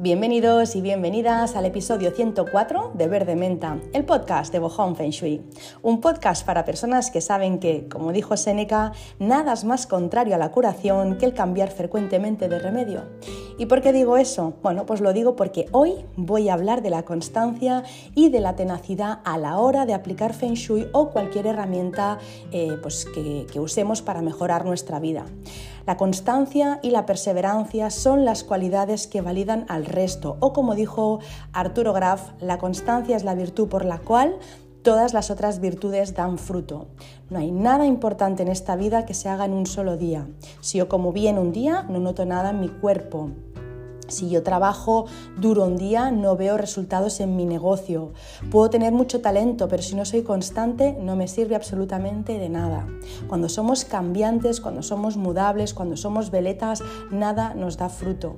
Bienvenidos y bienvenidas al episodio 104 de Verde Menta, el podcast de Bojon Feng Shui. Un podcast para personas que saben que, como dijo Séneca, nada es más contrario a la curación que el cambiar frecuentemente de remedio. ¿Y por qué digo eso? Bueno, pues lo digo porque hoy voy a hablar de la constancia y de la tenacidad a la hora de aplicar Feng Shui o cualquier herramienta que usemos para mejorar nuestra vida. La constancia y la perseverancia son las cualidades que validan al resto, o como dijo Arturo Graf, la constancia es la virtud por la cual todas las otras virtudes dan fruto. No hay nada importante en esta vida que se haga en un solo día. Si yo como bien un día, no noto nada en mi cuerpo. Si yo trabajo duro un día, no veo resultados en mi negocio. Puedo tener mucho talento, pero si no soy constante, no me sirve absolutamente de nada. Cuando somos cambiantes, cuando somos mudables, cuando somos veletas, nada nos da fruto.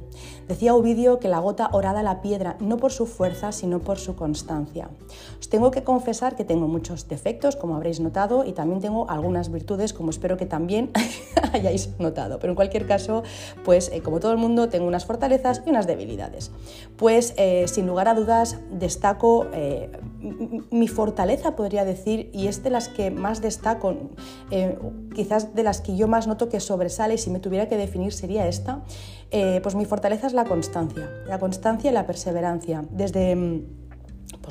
Decía Ovidio que la gota horada la piedra, no por su fuerza, sino por su constancia. Os tengo que confesar que tengo muchos defectos, como habréis notado, y también tengo algunas virtudes, como espero que también hayáis notado. Pero en cualquier caso, como todo el mundo, tengo unas fortalezas y unas debilidades. Sin lugar a dudas destaco mi fortaleza, podría decir, y es de las que más destaco, quizás de las que yo más noto que sobresale, y si me tuviera que definir sería esta. Pues mi fortaleza es la constancia y la perseverancia,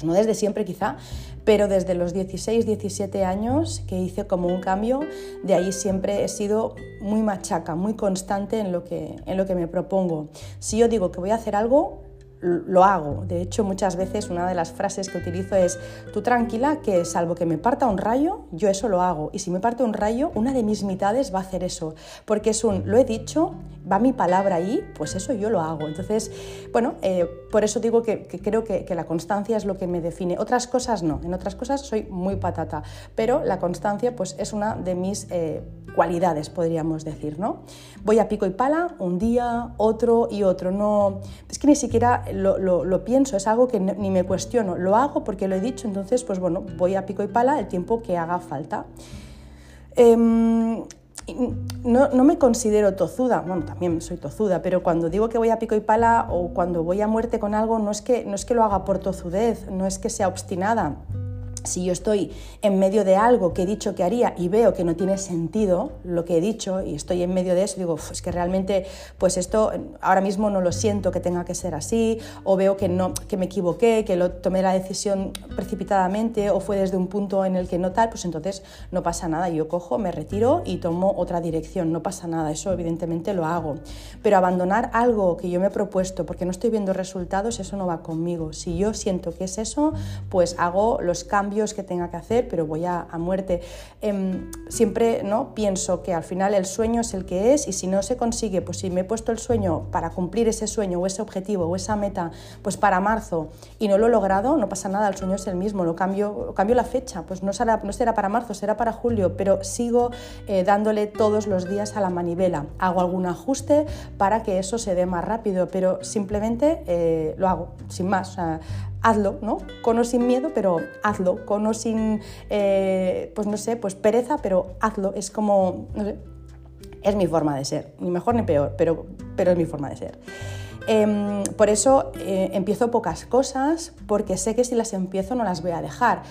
no desde siempre quizá, pero desde los 16, 17 años que hice como un cambio, de ahí siempre he sido muy machaca, muy constante en lo que me propongo. Si yo digo que voy a hacer algo, lo hago. De hecho, muchas veces una de las frases que utilizo es: tú tranquila, que salvo que me parta un rayo, yo eso lo hago. Y si me parte un rayo, una de mis mitades va a hacer eso, porque es lo he dicho, va mi palabra ahí, pues eso yo lo hago. Entonces, por eso digo que creo que la constancia es lo que me define. Otras cosas no, en otras cosas soy muy patata, pero la constancia es una de mis cualidades, podríamos decir, ¿no? Voy a pico y pala, un día, otro y otro. No, es que ni siquiera lo pienso, es algo que ni me cuestiono, lo hago porque lo he dicho, entonces voy a pico y pala el tiempo que haga falta. No me considero tozuda, también soy tozuda, pero cuando digo que voy a pico y pala o cuando voy a muerte con algo, no es que lo haga por tozudez, no es que sea obstinada. Si yo estoy en medio de algo que he dicho que haría y veo que no tiene sentido lo que he dicho y estoy en medio de eso, digo, es que realmente esto ahora mismo no lo siento que tenga que ser así, o veo que no, que me equivoqué, que tomé la decisión precipitadamente o fue desde un punto en el que no tal, entonces no pasa nada, yo cojo, me retiro y tomo otra dirección, no pasa nada, eso evidentemente lo hago. Pero abandonar algo que yo me he propuesto porque no estoy viendo resultados, eso no va conmigo. Si yo siento que es eso, hago los cambios que tenga que hacer, pero voy a muerte. Siempre pienso que al final el sueño es el que es, y si no se consigue, si me he puesto el sueño para cumplir ese sueño o ese objetivo o esa meta, para marzo, y no lo he logrado, no pasa nada, el sueño es el mismo, lo cambio la fecha, no será para marzo, será para julio, pero sigo dándole todos los días a la manivela. Hago algún ajuste para que eso se dé más rápido, pero simplemente lo hago, sin más. O sea, hazlo, ¿no? Con o sin miedo, pero hazlo. Con o sin, pereza, pero hazlo. Es como, es mi forma de ser. Ni mejor ni peor, pero es mi forma de ser. Por eso empiezo pocas cosas, porque sé que si las empiezo no las voy a dejar.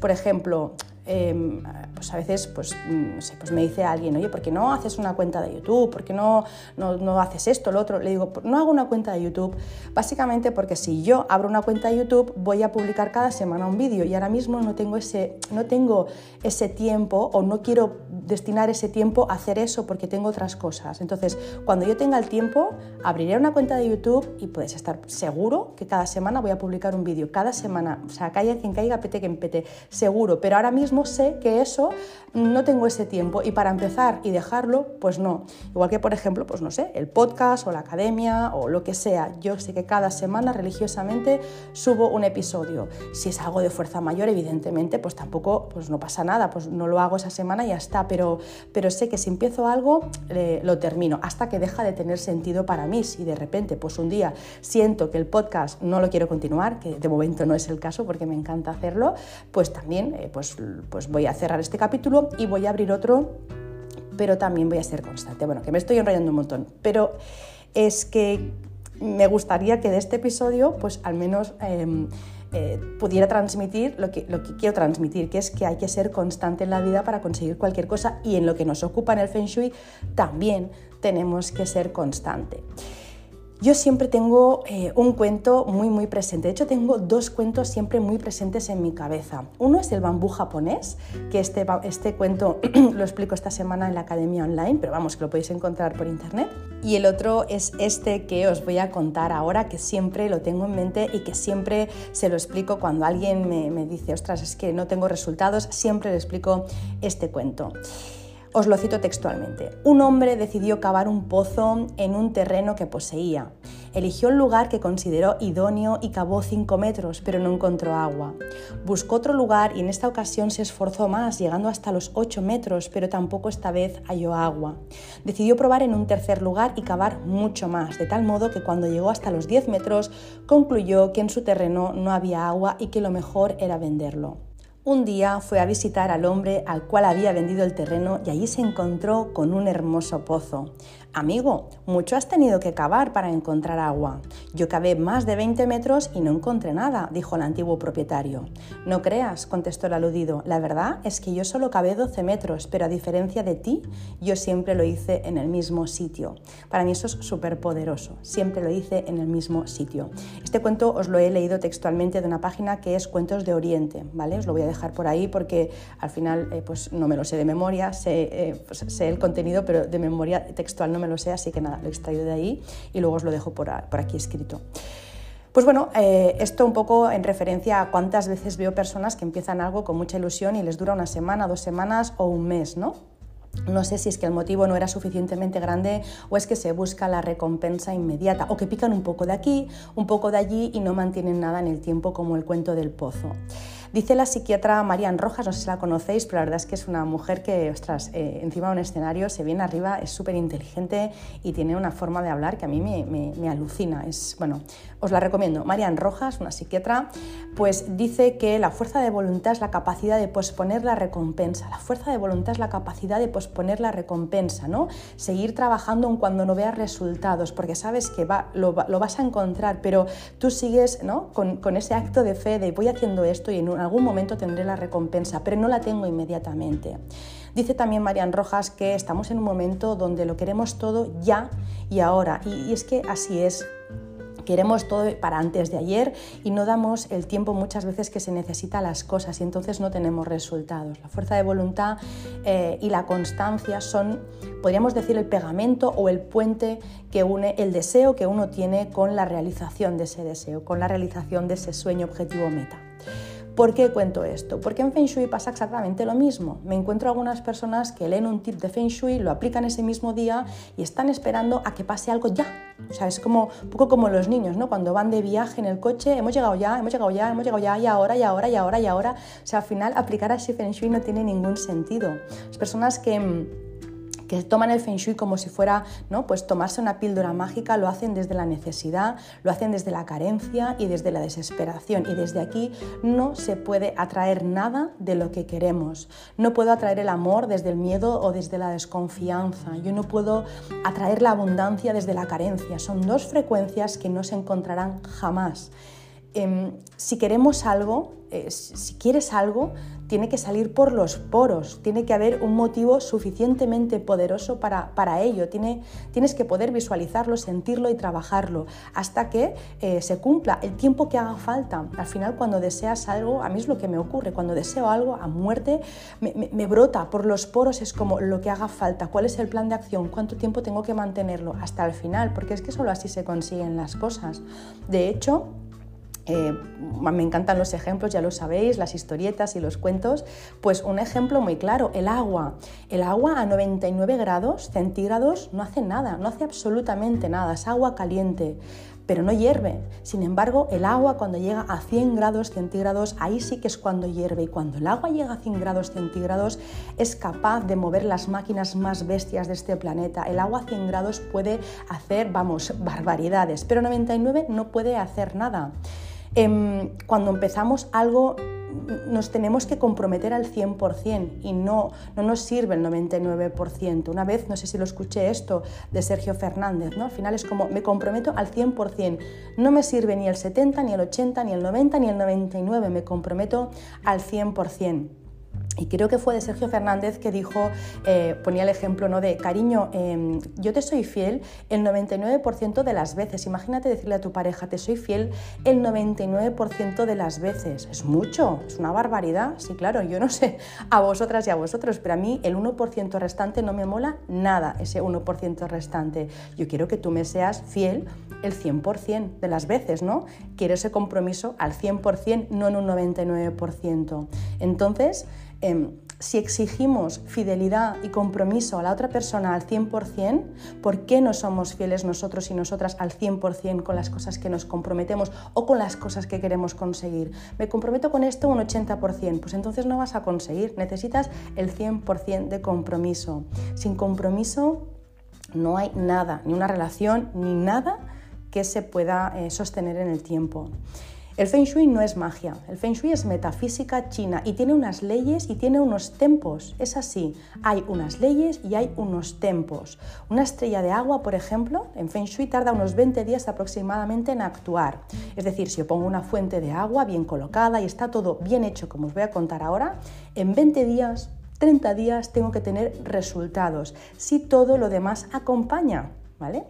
Por ejemplo, a veces me dice alguien, oye, ¿por qué no haces una cuenta de YouTube? ¿Por qué no haces esto, lo otro? Le digo, no hago una cuenta de YouTube, básicamente porque si yo abro una cuenta de YouTube voy a publicar cada semana un vídeo y ahora mismo no tengo ese tiempo, o no quiero destinar ese tiempo a hacer eso porque tengo otras cosas. Entonces, cuando yo tenga el tiempo, abriré una cuenta de YouTube y puedes estar seguro que cada semana voy a publicar un vídeo, cada semana, o sea, caiga quien caiga, pete quien pete, seguro, pero ahora mismo sé que eso no tengo ese tiempo, y para empezar y dejarlo, no. Igual que, por ejemplo, el podcast o la academia o lo que sea, yo sé que cada semana religiosamente subo un episodio. Si es algo de fuerza mayor, evidentemente, tampoco, no pasa nada, no lo hago esa semana y ya está, pero sé que si empiezo algo, lo termino, hasta que deja de tener sentido para mí. Si de repente, un día siento que el podcast no lo quiero continuar, que de momento no es el caso porque me encanta hacerlo, también, voy a cerrar este capítulo y voy a abrir otro, pero también voy a ser constante. Que me estoy enrollando un montón, pero es que me gustaría que de este episodio, pues al menos pudiera transmitir lo que quiero transmitir, que es que hay que ser constante en la vida para conseguir cualquier cosa, y en lo que nos ocupa en el Feng Shui también tenemos que ser constante. Yo siempre tengo un cuento muy muy presente, de hecho tengo dos cuentos siempre muy presentes en mi cabeza. Uno es el bambú japonés, que este cuento lo explico esta semana en la academia online, pero vamos, que lo podéis encontrar por internet. Y el otro es este que os voy a contar ahora, que siempre lo tengo en mente y que siempre se lo explico cuando alguien me dice, ostras, es que no tengo resultados, siempre le explico este cuento. Os lo cito textualmente. Un hombre decidió cavar un pozo en un terreno que poseía. Eligió el lugar que consideró idóneo y cavó 5 metros, pero no encontró agua. Buscó otro lugar y en esta ocasión se esforzó más, llegando hasta los 8 metros, pero tampoco esta vez halló agua. Decidió probar en un tercer lugar y cavar mucho más, de tal modo que cuando llegó hasta los 10 metros, concluyó que en su terreno no había agua y que lo mejor era venderlo. Un día fue a visitar al hombre al cual había vendido el terreno y allí se encontró con un hermoso pozo. Amigo, mucho has tenido que cavar para encontrar agua. Yo cavé más de 20 metros y no encontré nada, dijo el antiguo propietario. No creas, contestó el aludido, la verdad es que yo solo cavé 12 metros, pero a diferencia de ti, yo siempre lo hice en el mismo sitio. Para mí eso es súper poderoso, siempre lo hice en el mismo sitio. Este cuento os lo he leído textualmente de una página que es Cuentos de Oriente, ¿vale? Os lo voy a dejar por ahí porque al final pues no me lo sé de memoria, sé el contenido, pero de memoria textual no me lo sé, así que nada, lo extraigo de ahí y luego os lo dejo por aquí escrito. Pues bueno, esto un poco en referencia a cuántas veces veo personas que empiezan algo con mucha ilusión y les dura una semana, 2 semanas o un mes, ¿no? No sé si es que el motivo no era suficientemente grande o es que se busca la recompensa inmediata o que pican un poco de aquí, un poco de allí y no mantienen nada en el tiempo, como el cuento del pozo. Dice la psiquiatra Marian Rojas, no sé si la conocéis, pero la verdad es que es una mujer que, ostras, encima de un escenario se viene arriba, es súper inteligente y tiene una forma de hablar que a mí me alucina. Bueno, os la recomiendo. Marian Rojas, una psiquiatra, pues dice que la fuerza de voluntad es la capacidad de posponer la recompensa. La fuerza de voluntad es la capacidad de posponer la recompensa, ¿no? Seguir trabajando aun cuando no veas resultados, porque sabes que lo vas a encontrar, pero tú sigues, ¿no?, con ese acto de fe de voy haciendo esto y en algún momento tendré la recompensa, pero no la tengo inmediatamente. Dice también Marian Rojas que estamos en un momento donde lo queremos todo ya y ahora, y es que así es. Queremos todo para antes de ayer y no damos el tiempo muchas veces que se necesita a las cosas y entonces no tenemos resultados. La fuerza de voluntad y la constancia son, podríamos decir, el pegamento o el puente que une el deseo que uno tiene con la realización de ese deseo, con la realización de ese sueño, objetivo, meta. ¿Por qué cuento esto? Porque en Feng Shui pasa exactamente lo mismo. Me encuentro algunas personas que leen un tip de Feng Shui, lo aplican ese mismo día y están esperando a que pase algo ya. O sea, es como un poco como los niños, ¿no? Cuando van de viaje en el coche, hemos llegado ya, y ahora. O sea, al final aplicar así Feng Shui no tiene ningún sentido. Las personas que toman el Feng Shui como si fuera, ¿no?, pues tomarse una píldora mágica, lo hacen desde la necesidad, lo hacen desde la carencia y desde la desesperación. Y desde aquí no se puede atraer nada de lo que queremos. No puedo atraer el amor desde el miedo o desde la desconfianza. Yo no puedo atraer la abundancia desde la carencia. Son dos frecuencias que no se encontrarán jamás. Si queremos algo, si quieres algo, tiene que salir por los poros, tiene que haber un motivo suficientemente poderoso para ello, tienes que poder visualizarlo, sentirlo y trabajarlo hasta que se cumpla el tiempo que haga falta. Al final, cuando deseas algo, a mí es lo que me ocurre, cuando deseo algo a muerte, me brota por los poros, es como lo que haga falta, cuál es el plan de acción, cuánto tiempo tengo que mantenerlo hasta el final, porque es que solo así se consiguen las cosas. De hecho, me encantan los ejemplos, ya lo sabéis, las historietas y los cuentos. Pues un ejemplo muy claro, el agua. El agua a 99 grados centígrados no hace nada, no hace absolutamente nada, es agua caliente, pero no hierve. Sin embargo, el agua cuando llega a 100 grados centígrados, ahí sí que es cuando hierve, y cuando el agua llega a 100 grados centígrados es capaz de mover las máquinas más bestias de este planeta. El agua a 100 grados puede hacer, vamos, barbaridades, pero 99 no puede hacer nada. Cuando empezamos algo nos tenemos que comprometer al 100% y no nos sirve el 99%. Una vez, no sé si lo escuché esto, de Sergio Fernández, ¿no? Al final es como, me comprometo al 100%. No me sirve ni el 70, ni el 80, ni el 90, ni el 99. Me comprometo al 100%. Y creo que fue de Sergio Fernández que dijo, ponía el ejemplo, ¿no?, de cariño, yo te soy fiel el 99% de las veces. Imagínate decirle a tu pareja, te soy fiel el 99% de las veces. Es mucho, es una barbaridad. Sí, claro, yo no sé a vosotras y a vosotros, pero a mí el 1% restante no me mola nada, ese 1% restante. Yo quiero que tú me seas fiel el 100% de las veces, ¿no? Quiero ese compromiso al 100%, no en un 99%. Entonces, si exigimos fidelidad y compromiso a la otra persona al 100%, ¿por qué no somos fieles nosotros y nosotras al 100% con las cosas que nos comprometemos o con las cosas que queremos conseguir? Me comprometo con esto un 80%, pues entonces no vas a conseguir, necesitas el 100% de compromiso. Sin compromiso no hay nada, ni una relación, ni nada que se pueda sostener en el tiempo. El Feng Shui no es magia, el Feng Shui es metafísica china y tiene unas leyes y tiene unos tempos, es así, hay unas leyes y hay unos tempos. Una estrella de agua, por ejemplo, en Feng Shui tarda unos 20 días aproximadamente en actuar. Es decir, si yo pongo una fuente de agua bien colocada y está todo bien hecho, como os voy a contar ahora, en 20 días, 30 días tengo que tener resultados, si todo lo demás acompaña, ¿vale?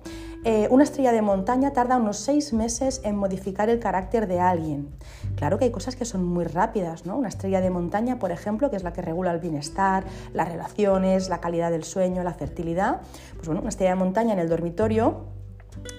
Una estrella de montaña tarda unos 6 meses en modificar el carácter de alguien. Claro que hay cosas que son muy rápidas, ¿no? Una estrella de montaña, por ejemplo, que es la que regula el bienestar, las relaciones, la calidad del sueño, la fertilidad. Pues bueno, una estrella de montaña en el dormitorio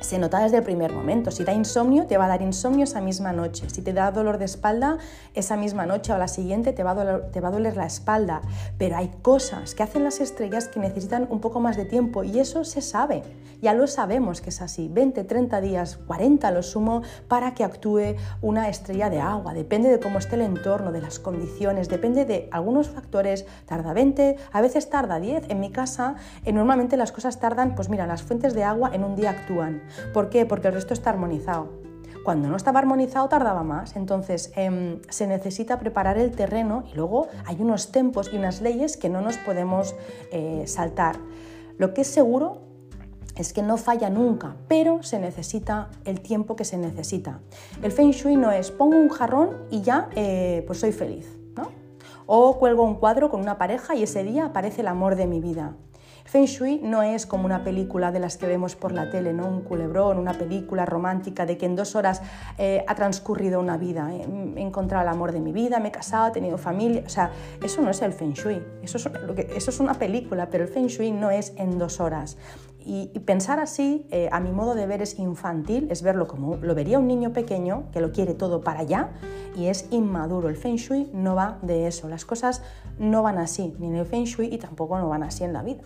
se nota desde el primer momento. Si da insomnio, te va a dar insomnio esa misma noche. Si te da dolor de espalda, esa misma noche o la siguiente te va a doler la espalda. Pero hay cosas que hacen las estrellas que necesitan un poco más de tiempo y eso se sabe. Ya lo sabemos que es así. 20, 30 días, 40 lo sumo para que actúe una estrella de agua. Depende de cómo esté el entorno, de las condiciones, depende de algunos factores. Tarda 20, a veces tarda 10. En mi casa, normalmente las cosas tardan, pues mira, las fuentes de agua en un día actúan. ¿Por qué? Porque el resto está armonizado. Cuando no estaba armonizado tardaba más, entonces se necesita preparar el terreno y luego hay unos tempos y unas leyes que no nos podemos saltar. Lo que es seguro es que no falla nunca, pero se necesita el tiempo que se necesita. El Feng Shui no es pongo un jarrón y ya pues soy feliz, ¿no? O cuelgo un cuadro con una pareja y ese día aparece el amor de mi vida. Feng Shui no es como una película de las que vemos por la tele, ¿no? Un culebrón, una película romántica de que en 2 horas ha transcurrido una vida. He encontrado el amor de mi vida, me he casado, he tenido familia. O sea, eso no es el Feng Shui, eso es una película, pero el Feng Shui no es en 2 horas. Y pensar así, a mi modo de ver, es infantil, es verlo como lo vería un niño pequeño que lo quiere todo para allá y es inmaduro. El Feng Shui no va de eso, las cosas no van así, ni en el Feng Shui y tampoco no van así en la vida.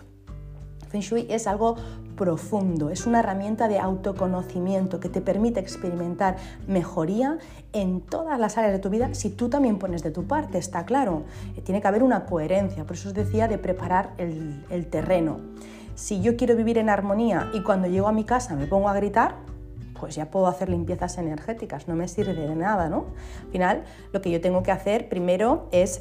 Feng Shui es algo profundo, es una herramienta de autoconocimiento que te permite experimentar mejoría en todas las áreas de tu vida si tú también pones de tu parte, está claro. Tiene que haber una coherencia, por eso os decía de preparar el terreno. Si yo quiero vivir en armonía y cuando llego a mi casa me pongo a gritar, pues ya puedo hacer limpiezas energéticas, no me sirve de nada, ¿no? Al final, lo que yo tengo que hacer primero es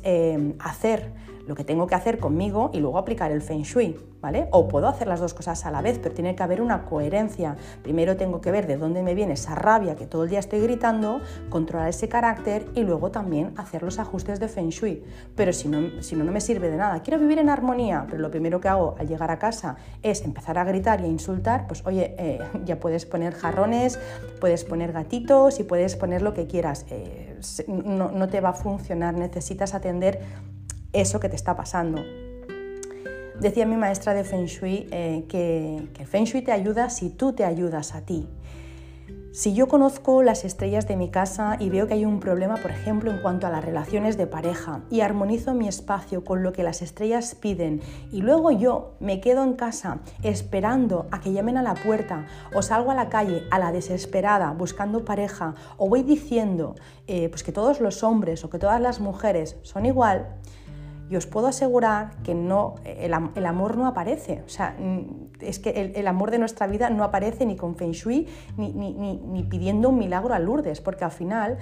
hacer lo que tengo que hacer conmigo y luego aplicar el Feng Shui, ¿vale? O puedo hacer las dos cosas a la vez, pero tiene que haber una coherencia. Primero tengo que ver de dónde me viene esa rabia que todo el día estoy gritando, controlar ese carácter y luego también hacer los ajustes de Feng Shui. Pero si no, no me sirve de nada. Quiero vivir en armonía, pero lo primero que hago al llegar a casa es empezar a gritar y a insultar, pues oye, ya puedes poner jarrones, puedes poner gatitos y puedes poner lo que quieras. No te va a funcionar, necesitas atender eso que te está pasando. Decía mi maestra de Feng Shui que el Feng Shui te ayuda si tú te ayudas a ti. Si yo conozco las estrellas de mi casa y veo que hay un problema, por ejemplo, en cuanto a las relaciones de pareja, y armonizo mi espacio con lo que las estrellas piden, y luego yo me quedo en casa esperando a que llamen a la puerta, o salgo a la calle a la desesperada buscando pareja, o voy diciendo pues que todos los hombres o que todas las mujeres son igual, y os puedo asegurar que no, el amor no aparece. O sea, es que el amor de nuestra vida no aparece ni con Feng Shui ni pidiendo un milagro a Lourdes, porque al final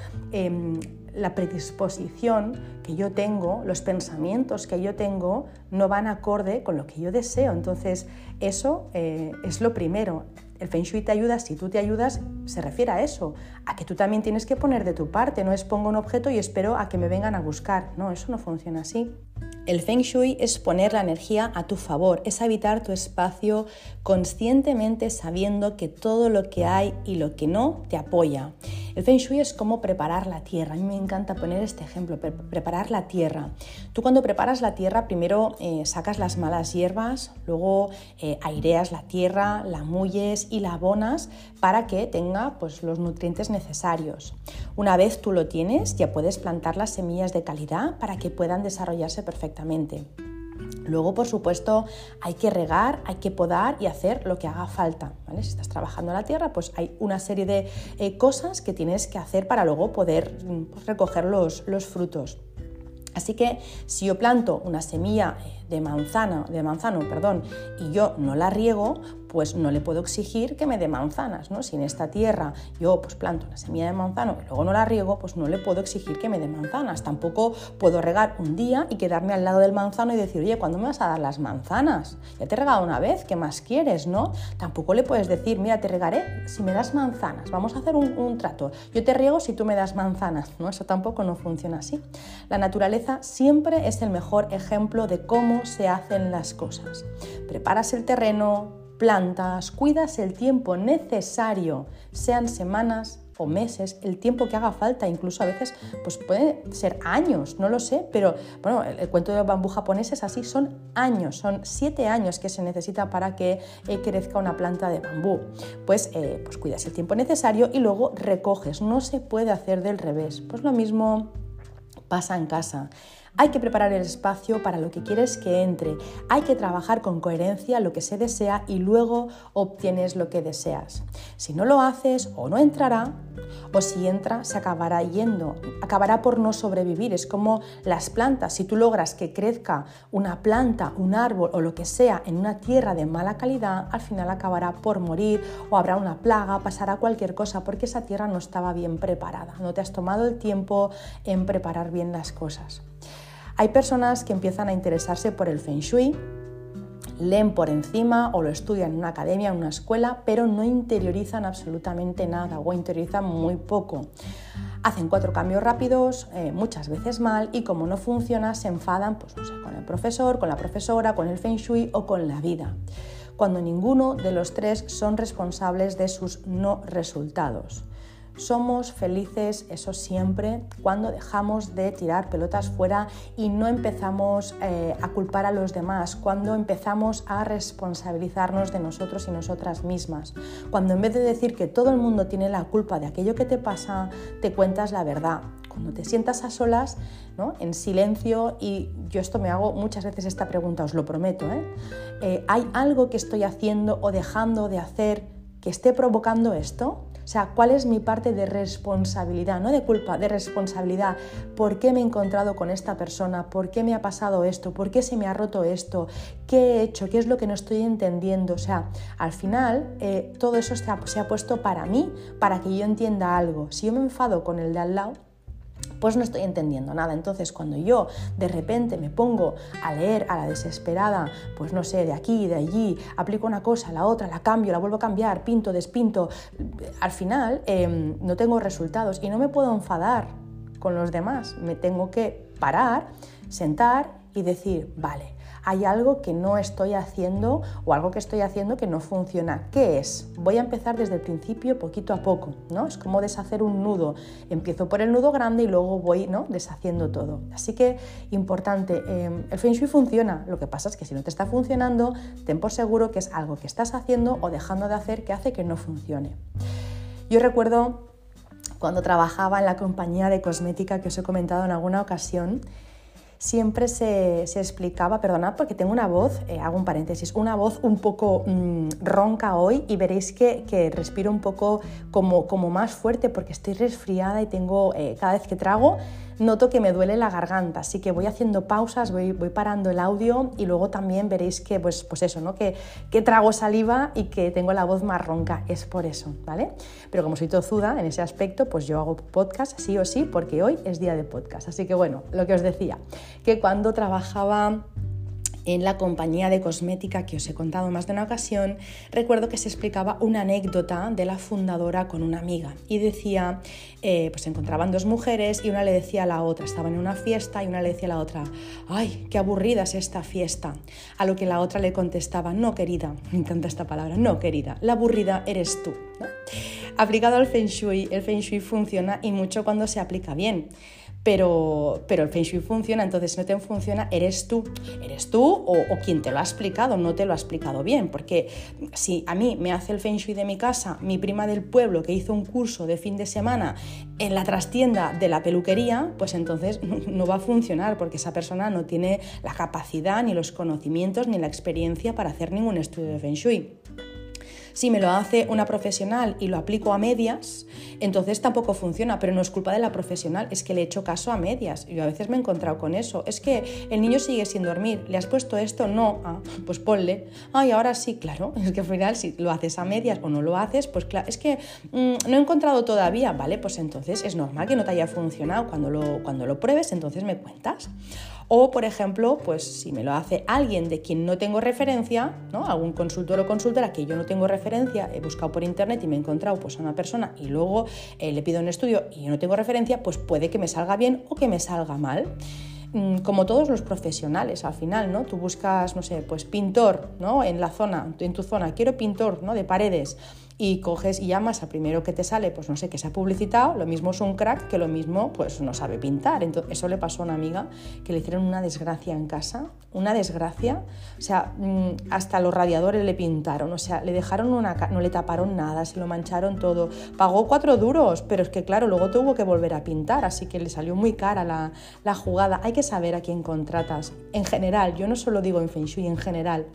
la predisposición que yo tengo, los pensamientos que yo tengo, no van acorde con lo que yo deseo. Entonces, eso es lo primero. El Feng Shui te ayuda, si tú te ayudas, se refiere a eso, a que tú también tienes que poner de tu parte, no es pongo un objeto y espero a que me vengan a buscar. No, eso no funciona así. El Feng Shui es poner la energía a tu favor, es habitar tu espacio conscientemente sabiendo que todo lo que hay y lo que no te apoya. El Feng Shui es como preparar la tierra. A mí me encanta poner este ejemplo, preparar la tierra. Tú cuando preparas la tierra, primero sacas las malas hierbas, luego aireas la tierra, la mulles y la abonas para que tenga pues, los nutrientes necesarios. Una vez tú lo tienes, ya puedes plantar las semillas de calidad para que puedan desarrollarse perfectamente. Luego, por supuesto, hay que regar, hay que podar y hacer lo que haga falta, ¿vale? Si estás trabajando en la tierra, pues hay una serie de cosas que tienes que hacer para luego poder recoger los frutos. Así que si yo planto una semilla de manzano, y yo no la riego, pues no le puedo exigir que me dé manzanas, ¿no? Si en esta tierra yo pues, planto una semilla de manzano y luego no la riego, pues no le puedo exigir que me dé manzanas. Tampoco puedo regar un día y quedarme al lado del manzano y decir, oye, ¿cuándo me vas a dar las manzanas? Ya te he regado una vez, ¿qué más quieres, no? Tampoco le puedes decir, mira, te regaré si me das manzanas, vamos a hacer un trato. Yo te riego si tú me das manzanas, ¿no? Eso tampoco no funciona así. La naturaleza siempre es el mejor ejemplo de cómo se hacen las cosas. Preparas el terreno, plantas, cuidas el tiempo necesario, sean semanas o meses, el tiempo que haga falta, incluso a veces pues puede ser años, no lo sé, pero bueno, el cuento de bambú japonés es así, son años, son 7 años que se necesita para que crezca una planta de bambú. Pues cuidas el tiempo necesario y luego recoges, no se puede hacer del revés. Pues lo mismo pasa en casa. Hay que preparar el espacio para lo que quieres que entre, hay que trabajar con coherencia lo que se desea y luego obtienes lo que deseas. Si no lo haces, o no entrará, o si entra, se acabará yendo, acabará por no sobrevivir. Es como las plantas, si tú logras que crezca una planta, un árbol o lo que sea en una tierra de mala calidad, al final acabará por morir o habrá una plaga, pasará cualquier cosa porque esa tierra no estaba bien preparada, no te has tomado el tiempo en preparar bien las cosas. Hay personas que empiezan a interesarse por el Feng Shui, leen por encima o lo estudian en una academia, en una escuela, pero no interiorizan absolutamente nada o interiorizan muy poco. Hacen 4 cambios rápidos, muchas veces mal, y como no funciona se enfadan pues, no sé, con el profesor, con la profesora, con el Feng Shui o con la vida, cuando ninguno de los 3 son responsables de sus no resultados. Somos felices, eso siempre, cuando dejamos de tirar pelotas fuera y no empezamos a culpar a los demás, cuando empezamos a responsabilizarnos de nosotros y nosotras mismas, cuando en vez de decir que todo el mundo tiene la culpa de aquello que te pasa, te cuentas la verdad. Cuando te sientas a solas, ¿no? En silencio, y yo esto me hago muchas veces esta pregunta, os lo prometo, ¿hay algo que estoy haciendo o dejando de hacer que esté provocando esto? O sea, ¿cuál es mi parte de responsabilidad? No de culpa, de responsabilidad. ¿Por qué me he encontrado con esta persona? ¿Por qué me ha pasado esto? ¿Por qué se me ha roto esto? ¿Qué he hecho? ¿Qué es lo que no estoy entendiendo? O sea, al final todo eso se ha puesto para mí, para que yo entienda algo. Si yo me enfado con el de al lado, pues no estoy entendiendo nada. Entonces, cuando yo de repente me pongo a leer a la desesperada, pues no sé, de aquí, de allí, aplico una cosa, la otra, la cambio, la vuelvo a cambiar, pinto, despinto, al final no tengo resultados y no me puedo enfadar con los demás. Me tengo que parar, sentar y decir, vale, hay algo que no estoy haciendo o algo que estoy haciendo que no funciona. ¿Qué es? Voy a empezar desde el principio, poquito a poco, ¿no? Es como deshacer un nudo. Empiezo por el nudo grande y luego voy, ¿no?, deshaciendo todo. Así que, importante, el Feng Shui funciona. Lo que pasa es que si no te está funcionando, ten por seguro que es algo que estás haciendo o dejando de hacer que hace que no funcione. Yo recuerdo cuando trabajaba en la compañía de cosmética que os he comentado en alguna ocasión, siempre se explicaba, perdonad porque tengo una voz, hago un paréntesis, una voz un poco ronca hoy y veréis que respiro un poco como más fuerte porque estoy resfriada y tengo cada vez que trago noto que me duele la garganta, así que voy haciendo pausas, voy parando el audio y luego también veréis que, pues eso, ¿no? Que trago saliva y que tengo la voz más ronca, es por eso, ¿vale? Pero como soy tozuda en ese aspecto, pues yo hago podcast sí o sí, porque hoy es día de podcast. Así que bueno, lo que os decía, que cuando trabajaba en la compañía de cosmética que os he contado más de una ocasión, recuerdo que se explicaba una anécdota de la fundadora con una amiga y decía, pues se encontraban dos mujeres y una le decía a la otra, estaban en una fiesta y una le decía a la otra, ¡ay, qué aburrida es esta fiesta! A lo que la otra le contestaba, no querida, me encanta esta palabra, no querida, la aburrida eres tú, ¿no? Aplicado al Feng Shui, el Feng Shui funciona y mucho cuando se aplica bien. Pero el Feng Shui funciona, entonces si no te funciona, eres tú o quien te lo ha explicado, no te lo ha explicado bien, porque si a mí me hace el Feng Shui de mi casa mi prima del pueblo que hizo un curso de fin de semana en la trastienda de la peluquería, pues entonces no va a funcionar, porque esa persona no tiene la capacidad, ni los conocimientos, ni la experiencia para hacer ningún estudio de Feng Shui. Si me lo hace una profesional y lo aplico a medias, entonces tampoco funciona, pero no es culpa de la profesional, es que le he hecho caso a medias. Yo a veces me he encontrado con eso, es que el niño sigue sin dormir, ¿le has puesto esto? No, ah, pues ponle. Ay, ahora sí, claro, es que al final si lo haces a medias o no lo haces, pues claro, es que no he encontrado todavía, vale, pues entonces es normal que no te haya funcionado, cuando lo pruebes entonces me cuentas. O, por ejemplo, pues si me lo hace alguien de quien no tengo referencia, ¿no? Algún consultor o consultora que yo no tengo referencia, he buscado por internet y me he encontrado pues, a una persona y luego le pido un estudio y yo no tengo referencia, pues puede que me salga bien o que me salga mal. Como todos los profesionales, al final, ¿no? Tú buscas, no sé, pues pintor, ¿no? En tu zona, quiero pintor, ¿no? De paredes. Y coges y llamas a primero que te sale, pues no sé, que se ha publicitado, lo mismo es un crack, que lo mismo pues no sabe pintar. Entonces, eso le pasó a una amiga que le hicieron una desgracia en casa, una desgracia, o sea, hasta los radiadores le pintaron, o sea, le dejaron no le taparon nada, se lo mancharon todo, pagó 4 duros, pero es que claro, luego tuvo que volver a pintar, así que le salió muy cara la jugada. Hay que saber a quién contratas, en general, yo no solo digo en Feng Shui, en general.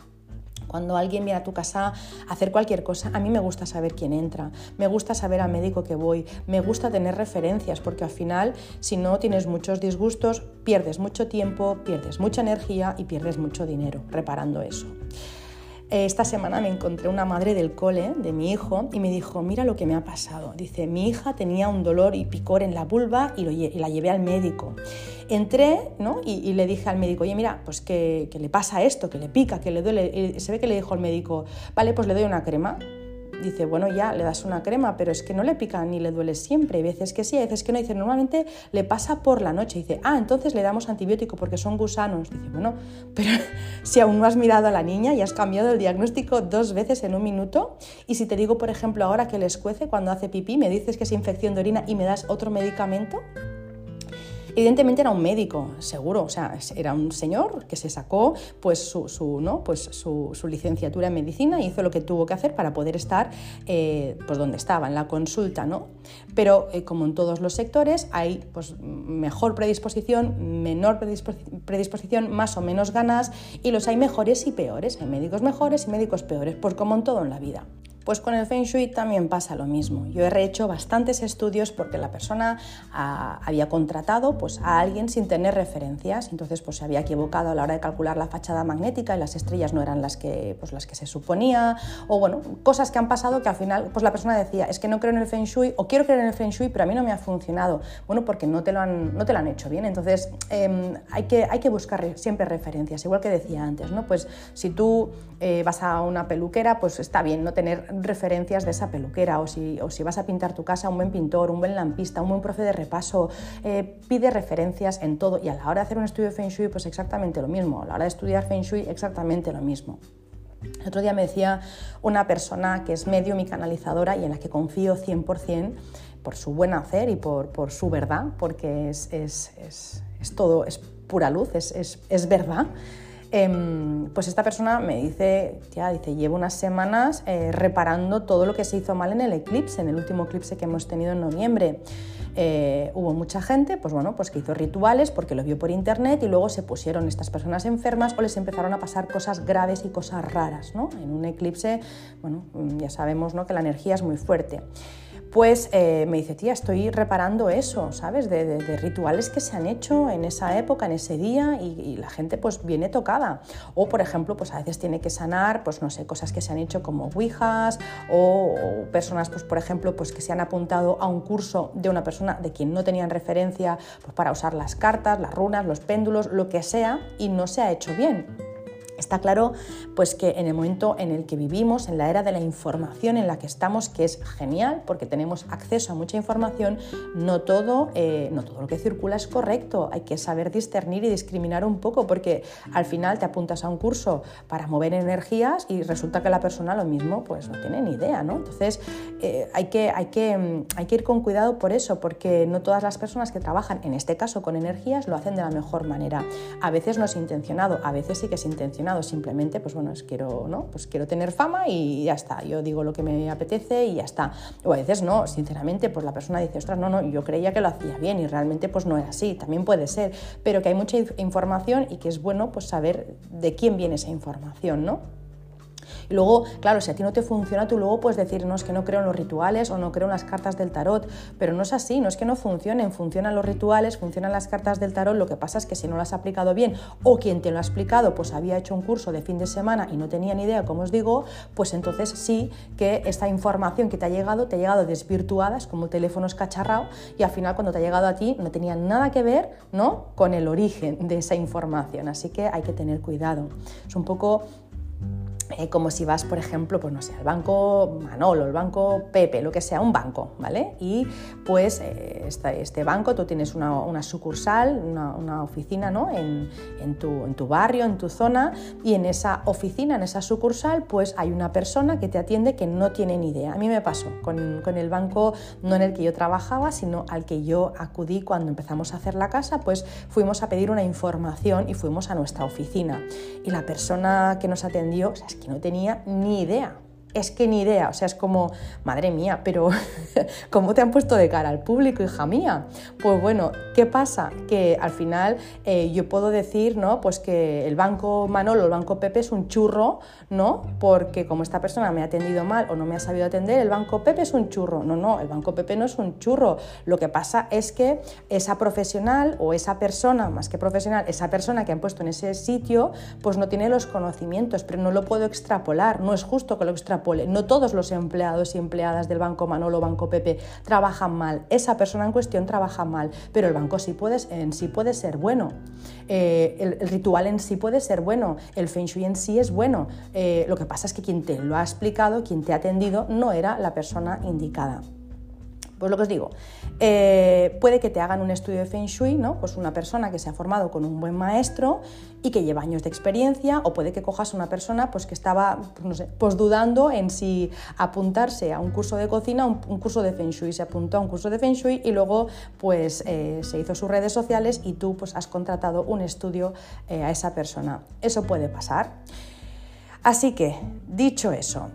Cuando alguien viene a tu casa a hacer cualquier cosa, a mí me gusta saber quién entra, me gusta saber al médico que voy, me gusta tener referencias, porque al final, si no tienes muchos disgustos, pierdes mucho tiempo, pierdes mucha energía y pierdes mucho dinero reparando eso. Esta semana me encontré una madre del cole de mi hijo y me dijo, mira lo que me ha pasado. Dice, mi hija tenía un dolor y picor en la vulva y la llevé al médico. Entré, ¿no? y le dije al médico, oye, mira, pues que le pasa esto, que le pica, que le duele. Se ve que le dijo el médico, vale, pues le doy una crema. Dice, bueno, ya, le das una crema, pero es que no le pica ni le duele siempre. Hay veces que sí, hay veces que no. Dice, normalmente le pasa por la noche. Dice, ah, entonces le damos antibiótico porque son gusanos. Dice, bueno, pero si aún no has mirado a la niña y has cambiado el diagnóstico 2 veces en 1 minuto, y si te digo, por ejemplo, ahora que le escuece cuando hace pipí, me dices que es infección de orina y me das otro medicamento... Evidentemente era un médico, seguro, o sea, era un señor que se sacó pues, su licenciatura en medicina y hizo lo que tuvo que hacer para poder estar pues, donde estaba, en la consulta, ¿no? Pero como en todos los sectores hay pues, mejor predisposición, menor predisposición, más o menos ganas, y los hay mejores y peores, hay médicos mejores y médicos peores, pues como en todo en la vida. Pues con el Feng Shui también pasa lo mismo. Yo he rehecho bastantes estudios porque la persona había contratado pues, a alguien sin tener referencias, entonces pues, se había equivocado a la hora de calcular la fachada magnética y las estrellas no eran las que se suponía, o bueno, cosas que han pasado que al final pues, la persona decía, es que no creo en el Feng Shui, o quiero creer en el Feng Shui, pero a mí no me ha funcionado. Bueno, porque no te lo han hecho bien, entonces hay que buscar siempre referencias, igual que decía antes, ¿no? Pues si tú vas a una peluquera, pues está bien no tener referencias de esa peluquera, o si vas a pintar tu casa, un buen pintor, un buen lampista, un buen profe de repaso, pide referencias en todo, y a la hora de hacer un estudio de Feng Shui pues exactamente lo mismo, a la hora de estudiar Feng Shui exactamente lo mismo. El otro día me decía una persona que es medium y canalizadora y en la que confío 100% por su buen hacer y por su verdad, porque es todo, es pura luz, es verdad. Pues esta persona me dice, llevo unas semanas reparando todo lo que se hizo mal en el eclipse, en el último eclipse que hemos tenido en noviembre. Hubo mucha gente pues que hizo rituales porque lo vio por internet y luego se pusieron estas personas enfermas o les empezaron a pasar cosas graves y cosas raras, ¿no? En un eclipse, bueno, ya sabemos, ¿no? que la energía es muy fuerte. pues me dice, tía, estoy reparando eso, ¿sabes? De rituales que se han hecho en esa época, en ese día, y la gente pues viene tocada. O, por ejemplo, pues a veces tiene que sanar, pues no sé, cosas que se han hecho como ouijas, o personas, pues por ejemplo, pues que se han apuntado a un curso de una persona de quien no tenían referencia, pues para usar las cartas, las runas, los péndulos, lo que sea, y no se ha hecho bien. Está claro pues que en el momento en el que vivimos, en la era de la información en la que estamos, que es genial porque tenemos acceso a mucha información, no todo lo que circula es correcto. Hay que saber discernir y discriminar un poco, porque al final te apuntas a un curso para mover energías y resulta que la persona lo mismo pues no tiene ni idea, ¿no? Entonces hay que ir con cuidado por eso, porque no todas las personas que trabajan, en este caso con energías, lo hacen de la mejor manera. A veces no es intencionado, a veces sí que es intencionado. Simplemente, pues bueno, quiero tener fama y ya está, yo digo lo que me apetece y ya está. O a veces no, sinceramente, pues la persona dice, ostras, no, yo creía que lo hacía bien y realmente pues no era así, también puede ser, pero que hay mucha información y que es bueno pues saber de quién viene esa información, ¿no? Y luego, claro, si a ti no te funciona, tú luego puedes decir, no, es que no creo en los rituales o no creo en las cartas del tarot, pero no es así, no es que no funcionen, funcionan los rituales, funcionan las cartas del tarot, lo que pasa es que si no lo has aplicado bien o quien te lo ha explicado pues había hecho un curso de fin de semana y no tenía ni idea, como os digo, pues entonces sí que esta información que te ha llegado desvirtuada, es como el teléfono escacharrado, y al final cuando te ha llegado a ti no tenía nada que ver, ¿no?, con el origen de esa información, así que hay que tener cuidado. Es un poco como si vas, por ejemplo, pues no sé, al banco Manolo, el banco Pepe, lo que sea, un banco, ¿vale? Y pues este banco, tú tienes una sucursal, una oficina, ¿no?, en tu barrio, en tu zona, y en esa oficina, en esa sucursal, pues hay una persona que te atiende que no tiene ni idea. A mí me pasó con el banco, no en el que yo trabajaba, sino al que yo acudí cuando empezamos a hacer la casa, pues fuimos a pedir una información y fuimos a nuestra oficina. Y la persona que nos atendió, o sea, es que no tenía ni idea, o sea, es como, madre mía, pero ¿cómo te han puesto de cara al público, hija mía? Pues bueno, ¿qué pasa? Que al final yo puedo decir, ¿no?, pues que el banco Manolo, el banco Pepe es un churro, ¿no?, porque como esta persona me ha atendido mal o no me ha sabido atender, el banco Pepe es un churro. No, el banco Pepe no es un churro, lo que pasa es que esa profesional o esa persona, más que profesional, esa persona que han puesto en ese sitio, pues no tiene los conocimientos, pero no lo puedo extrapolar, no es justo que lo extrapole. No todos los empleados y empleadas del banco Manolo, banco Pepe, trabajan mal. Esa persona en cuestión trabaja mal, pero el banco en sí puede ser bueno. El ritual en sí puede ser bueno, el Feng Shui en sí es bueno. Lo que pasa es que quien te lo ha explicado, quien te ha atendido, no era la persona indicada. Pues lo que os digo, puede que te hagan un estudio de Feng Shui, ¿no?, pues una persona que se ha formado con un buen maestro y que lleva años de experiencia, o puede que cojas a una persona pues que estaba, no sé, pues dudando en si apuntarse a un curso de cocina o un curso de Feng Shui. Se apuntó a un curso de Feng Shui y luego pues se hizo sus redes sociales y tú pues has contratado un estudio a esa persona. Eso puede pasar. Así que, dicho eso,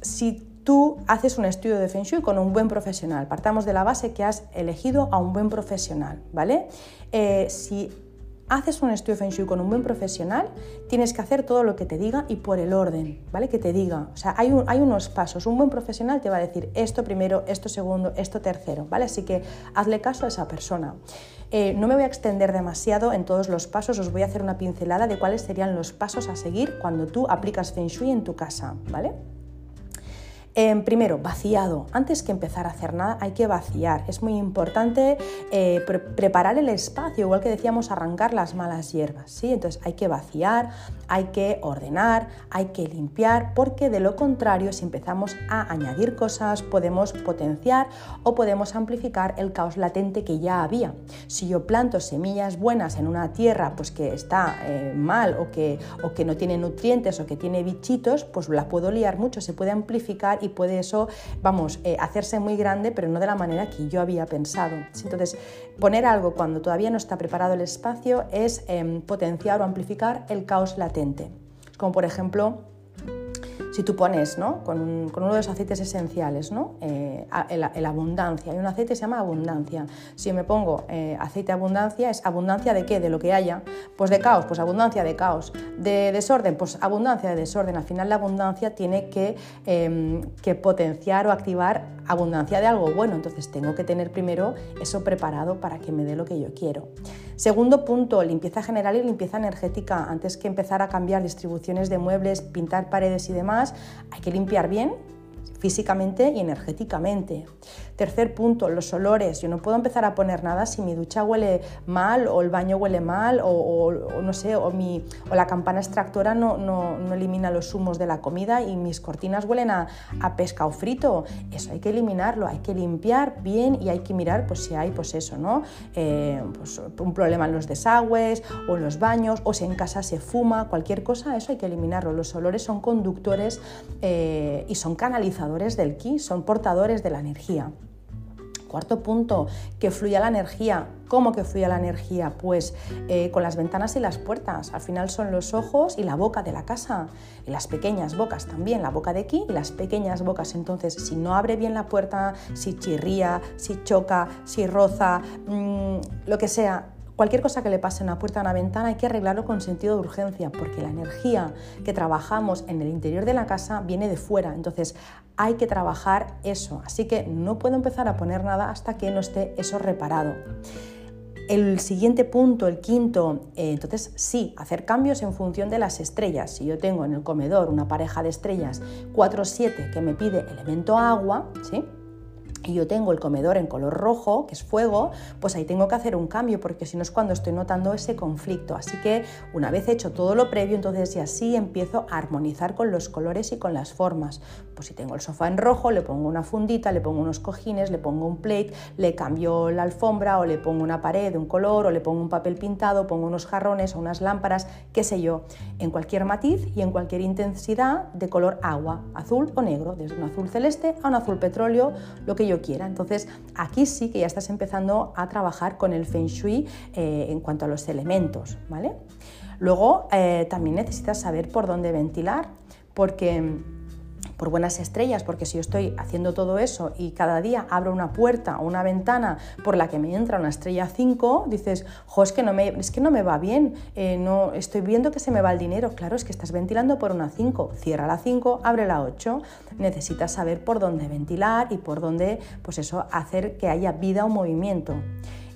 si tú haces un estudio de Feng Shui con un buen profesional, partamos de la base que has elegido a un buen profesional, ¿vale? Si haces un estudio de Feng Shui con un buen profesional, tienes que hacer todo lo que te diga y por el orden, ¿vale?, que te diga. O sea, hay unos pasos. Un buen profesional te va a decir esto primero, esto segundo, esto tercero, ¿vale? Así que hazle caso a esa persona. No me voy a extender demasiado en todos los pasos, os voy a hacer una pincelada de cuáles serían los pasos a seguir cuando tú aplicas Feng Shui en tu casa, ¿vale? Primero, vaciado. Antes que empezar a hacer nada hay que vaciar. Es muy importante preparar el espacio, igual que decíamos, arrancar las malas hierbas, ¿sí? Entonces hay que vaciar, hay que ordenar, hay que limpiar, porque de lo contrario, si empezamos a añadir cosas, podemos potenciar o podemos amplificar el caos latente que ya había. Si yo planto semillas buenas en una tierra pues que está mal o que no tiene nutrientes o que tiene bichitos, pues la puedo liar mucho, se puede amplificar y puede eso, vamos, hacerse muy grande, pero no de la manera que yo había pensado. Entonces, poner algo cuando todavía no está preparado el espacio es potenciar o amplificar el caos latente. Es como, por ejemplo, Si tú pones, ¿no?, con uno de los aceites esenciales, ¿no?, el abundancia, hay un aceite que se llama abundancia. Si me pongo aceite abundancia, ¿es abundancia de qué? De lo que haya. Pues de caos, pues abundancia de caos. De desorden, pues abundancia de desorden. Al final la abundancia tiene que potenciar o activar abundancia de algo bueno. Entonces tengo que tener primero eso preparado para que me dé lo que yo quiero. Segundo punto, limpieza general y limpieza energética. Antes que empezar a cambiar distribuciones de muebles, pintar paredes y demás, hay que limpiar bien, físicamente y energéticamente. Tercer punto, los olores. Yo no puedo empezar a poner nada si mi ducha huele mal, o el baño huele mal, o no sé, o la campana extractora no elimina los humos de la comida y mis cortinas huelen a pescado frito. Eso hay que eliminarlo, hay que limpiar bien y hay que mirar pues si hay pues eso, ¿no? Pues un problema en los desagües o en los baños, o si en casa se fuma, cualquier cosa, eso hay que eliminarlo. Los olores son conductores y son canalizadores del ki, son portadores de la energía. Cuarto punto, que fluya la energía. ¿Cómo que fluya la energía? Pues con las ventanas y las puertas. Al final son los ojos y la boca de la casa. Y las pequeñas bocas también, la boca de aquí y las pequeñas bocas. Entonces, si no abre bien la puerta, si chirría, si choca, si roza, lo que sea, cualquier cosa que le pase a una puerta o a una ventana hay que arreglarlo con sentido de urgencia, porque la energía que trabajamos en el interior de la casa viene de fuera, entonces hay que trabajar eso, así que no puedo empezar a poner nada hasta que no esté eso reparado. El siguiente punto, el quinto, entonces sí, hacer cambios en función de las estrellas. Si yo tengo en el comedor una pareja de estrellas 4-7 que me pide elemento agua, ¿sí?, y yo tengo el comedor en color rojo, que es fuego, pues ahí tengo que hacer un cambio, porque si no es cuando estoy notando ese conflicto. Así que una vez hecho todo lo previo, entonces y así empiezo a armonizar con los colores y con las formas. Pues si tengo el sofá en rojo, le pongo una fundita, le pongo unos cojines, le pongo un plate, le cambio la alfombra, o le pongo una pared de un color, o le pongo un papel pintado, pongo unos jarrones o unas lámparas, qué sé yo, en cualquier matiz y en cualquier intensidad de color agua, azul o negro, desde un azul celeste a un azul petróleo, lo que yo quiera. Entonces aquí sí que ya estás empezando a trabajar con el Feng Shui en cuanto a los elementos, ¿vale? Luego también necesitas saber por dónde ventilar, por buenas estrellas, porque si yo estoy haciendo todo eso y cada día abro una puerta o una ventana por la que me entra una estrella 5, dices, jo, es que no me va bien, no, estoy viendo que se me va el dinero. Claro, es que estás ventilando por una 5, cierra la 5, abre la 8, necesitas saber por dónde ventilar y por dónde, pues eso, hacer que haya vida o movimiento.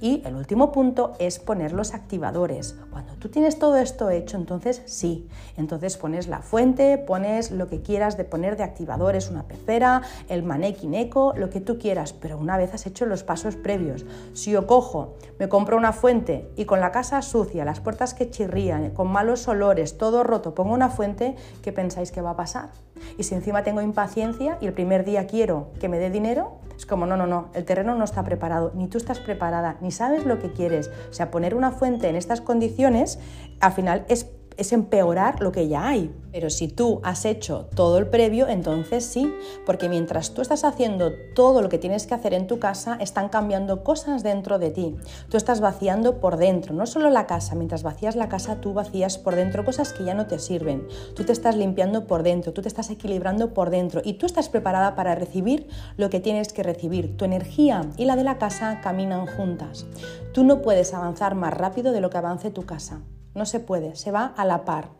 Y el último punto es poner los activadores. Cuando tú tienes todo esto hecho, entonces sí, entonces pones la fuente, pones lo que quieras de poner de activadores, una pecera, el manequín eco, lo que tú quieras, pero una vez has hecho los pasos previos. Si yo cojo, me compro una fuente y con la casa sucia, las puertas que chirrían, con malos olores, todo roto, pongo una fuente, ¿qué pensáis que va a pasar? Y si encima tengo impaciencia y el primer día quiero que me dé dinero, es como no, el terreno no está preparado, ni tú estás preparada, ni sabes lo que quieres. O sea, poner una fuente en estas condiciones al final es empeorar lo que ya hay. Pero si tú has hecho todo el previo, entonces sí, porque mientras tú estás haciendo todo lo que tienes que hacer en tu casa, están cambiando cosas dentro de ti. Tú estás vaciando por dentro, no solo la casa, mientras vacías la casa tú vacías por dentro cosas que ya no te sirven. Tú te estás limpiando por dentro, tú te estás equilibrando por dentro y tú estás preparada para recibir lo que tienes que recibir. Tu energía y la de la casa caminan juntas. Tú no puedes avanzar más rápido de lo que avance tu casa. No se puede, se va a la par.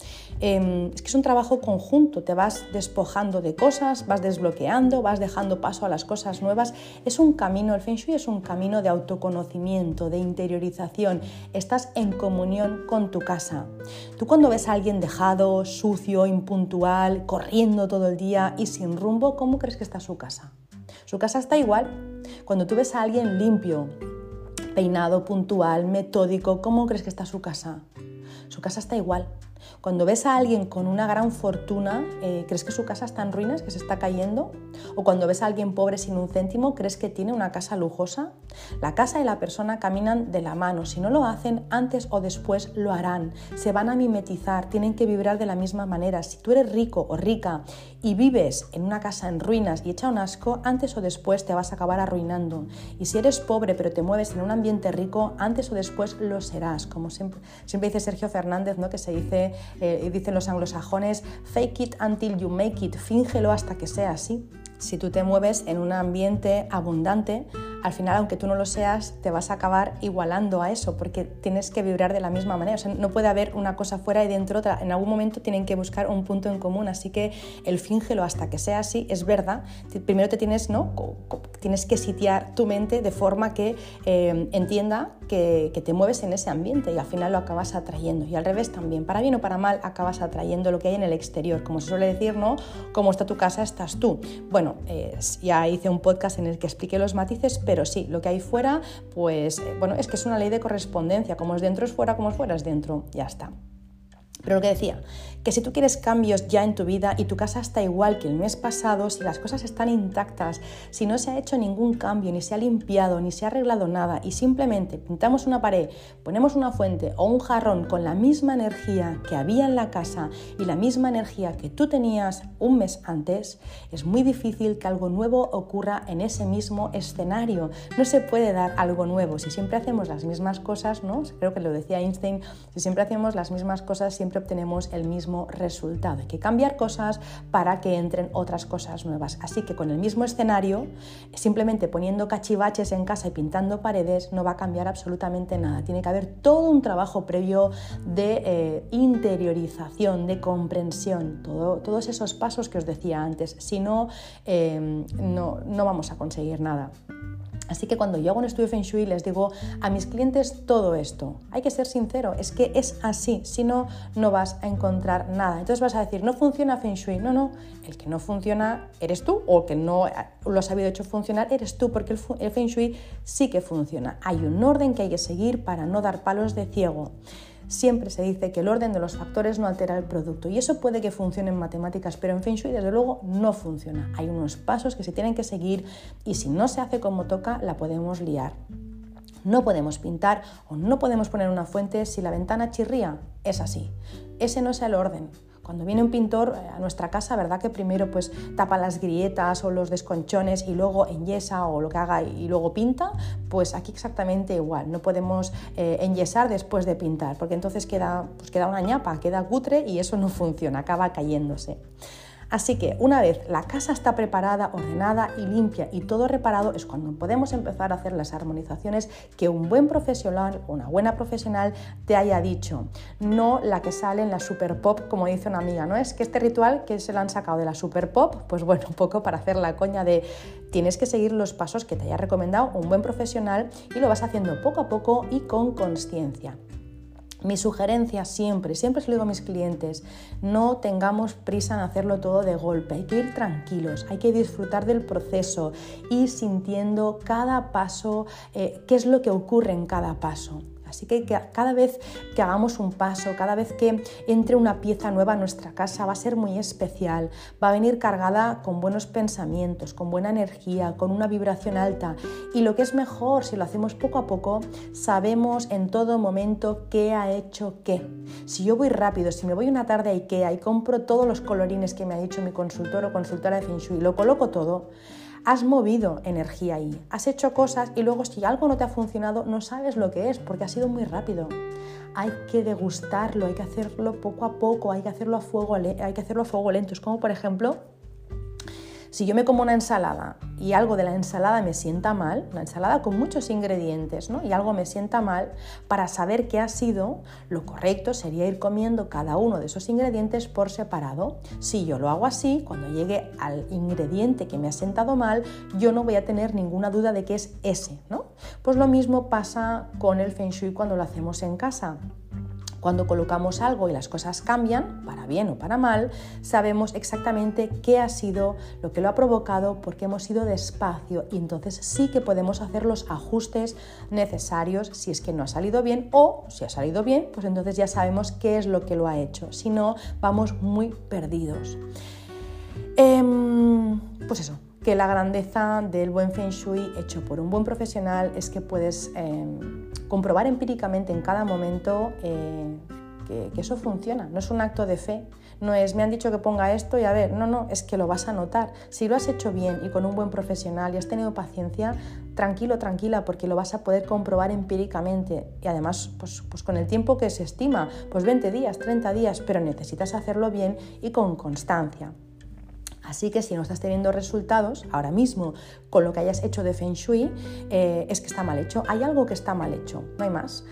Es que es un trabajo conjunto, te vas despojando de cosas, vas desbloqueando, vas dejando paso a las cosas nuevas. Es un camino, el Feng Shui es un camino de autoconocimiento, de interiorización. Estás en comunión con tu casa. Tú cuando ves a alguien dejado, sucio, impuntual, corriendo todo el día y sin rumbo, ¿cómo crees que está su casa? Su casa está igual. Cuando tú ves a alguien limpio, peinado, puntual, metódico, ¿cómo crees que está su casa? Su casa está igual. Cuando ves a alguien con una gran fortuna, ¿crees que su casa está en ruinas, que se está cayendo? O cuando ves a alguien pobre sin un céntimo, ¿crees que tiene una casa lujosa? La casa y la persona caminan de la mano. Si no lo hacen, antes o después lo harán. Se van a mimetizar, tienen que vibrar de la misma manera. Si tú eres rico o rica y vives en una casa en ruinas y echa un asco, antes o después te vas a acabar arruinando. Y si eres pobre pero te mueves en un ambiente rico, antes o después lo serás. Como siempre dice Sergio Fernández, ¿no?, que se dice dice, dicen los anglosajones, fake it until you make it, fíngelo hasta que sea así. Si tú te mueves en un ambiente abundante, al final, aunque tú no lo seas, te vas a acabar igualando a eso, porque tienes que vibrar de la misma manera. O sea, no puede haber una cosa fuera y dentro otra. En algún momento tienen que buscar un punto en común, así que el fíngelo hasta que sea así es verdad. Primero te tienes, ¿no?, tienes que sitiar tu mente de forma que entienda que te mueves en ese ambiente y al final lo acabas atrayendo. Y al revés también, para bien o para mal, acabas atrayendo lo que hay en el exterior. Como se suele decir, ¿no?, como está tu casa, estás tú. Bueno, ya hice un podcast en el que expliqué los matices, pero sí, lo que hay fuera, pues bueno, es que es una ley de correspondencia, como es dentro es fuera, como es fuera es dentro, ya está. Pero lo que decía, que si tú quieres cambios ya en tu vida y tu casa está igual que el mes pasado, si las cosas están intactas, si no se ha hecho ningún cambio, ni se ha limpiado, ni se ha arreglado nada y simplemente pintamos una pared, ponemos una fuente o un jarrón con la misma energía que había en la casa y la misma energía que tú tenías un mes antes, es muy difícil que algo nuevo ocurra en ese mismo escenario. No se puede dar algo nuevo. Si siempre hacemos las mismas cosas, ¿no? Creo que lo decía Einstein, si siempre hacemos las mismas cosas, siempre obtenemos el mismo resultado. Hay que cambiar cosas para que entren otras cosas nuevas. Así que con el mismo escenario, simplemente poniendo cachivaches en casa y pintando paredes, no va a cambiar absolutamente nada. Tiene que haber todo un trabajo previo de interiorización, de comprensión, todos esos pasos que os decía antes. Si no, no vamos a conseguir nada. Así que cuando yo hago un estudio Feng Shui les digo a mis clientes todo esto. Hay que ser sincero, es que es así, si no, no vas a encontrar nada. Entonces vas a decir, no funciona Feng Shui. No, no, el que no funciona eres tú, o el que no lo has sabido hecho funcionar eres tú, porque el Feng Shui sí que funciona. Hay un orden que hay que seguir para no dar palos de ciego. Siempre se dice que el orden de los factores no altera el producto y eso puede que funcione en matemáticas, pero en Feng Shui desde luego no funciona. Hay unos pasos que se tienen que seguir y si no se hace como toca la podemos liar. No podemos pintar o no podemos poner una fuente si la ventana chirría. Es así. Ese no es el orden. Cuando viene un pintor a nuestra casa, ¿verdad? Que primero pues tapa las grietas o los desconchones y luego enyesa o lo que haga y luego pinta, pues aquí exactamente igual. No podemos enyesar después de pintar, porque entonces queda una ñapa, queda cutre y eso no funciona, acaba cayéndose. Así que una vez la casa está preparada, ordenada y limpia y todo reparado es cuando podemos empezar a hacer las armonizaciones que un buen profesional o una buena profesional te haya dicho. No la que sale en la super pop, como dice una amiga, ¿no? Es que este ritual que se lo han sacado de la super pop, pues bueno, un poco para hacer la coña de tienes que seguir los pasos que te haya recomendado un buen profesional y lo vas haciendo poco a poco y con consciencia. Mi sugerencia siempre se lo digo a mis clientes, no tengamos prisa en hacerlo todo de golpe, hay que ir tranquilos, hay que disfrutar del proceso, ir sintiendo cada paso, qué es lo que ocurre en cada paso. Así que cada vez que hagamos un paso, cada vez que entre una pieza nueva a nuestra casa va a ser muy especial, va a venir cargada con buenos pensamientos, con buena energía, con una vibración alta y lo que es mejor, si lo hacemos poco a poco, sabemos en todo momento qué ha hecho qué. Si yo voy rápido, si me voy una tarde a IKEA y compro todos los colorines que me ha dicho mi consultor o consultora de Feng Shui, lo coloco todo, has movido energía ahí, has hecho cosas y luego si algo no te ha funcionado no sabes lo que es porque ha sido muy rápido. Hay que degustarlo, hay que hacerlo poco a poco, hay que hacerlo a fuego lento. Es como por ejemplo, si yo me como una ensalada y algo de la ensalada me sienta mal, una ensalada con muchos ingredientes, ¿no? Y algo me sienta mal, para saber qué ha sido, lo correcto sería ir comiendo cada uno de esos ingredientes por separado. Si yo lo hago así, cuando llegue al ingrediente que me ha sentado mal, yo no voy a tener ninguna duda de que es ese, ¿no? Pues lo mismo pasa con el Feng Shui cuando lo hacemos en casa. Cuando colocamos algo y las cosas cambian, para bien o para mal, sabemos exactamente qué ha sido, lo que lo ha provocado, porque hemos ido despacio y entonces sí que podemos hacer los ajustes necesarios si es que no ha salido bien o si ha salido bien, pues entonces ya sabemos qué es lo que lo ha hecho. Si no, vamos muy perdidos. Pues eso. Que la grandeza del buen Feng Shui hecho por un buen profesional es que puedes comprobar empíricamente en cada momento que eso funciona, no es un acto de fe, no es me han dicho que ponga esto y a ver, no, es que lo vas a notar. Si lo has hecho bien y con un buen profesional y has tenido paciencia, tranquilo, tranquila, porque lo vas a poder comprobar empíricamente y además pues con el tiempo que se estima, pues 20 días, 30 días, pero necesitas hacerlo bien y con constancia. Así que si no estás teniendo resultados ahora mismo con lo que hayas hecho de Feng Shui, es que está mal hecho. Hay algo que está mal hecho, no hay más.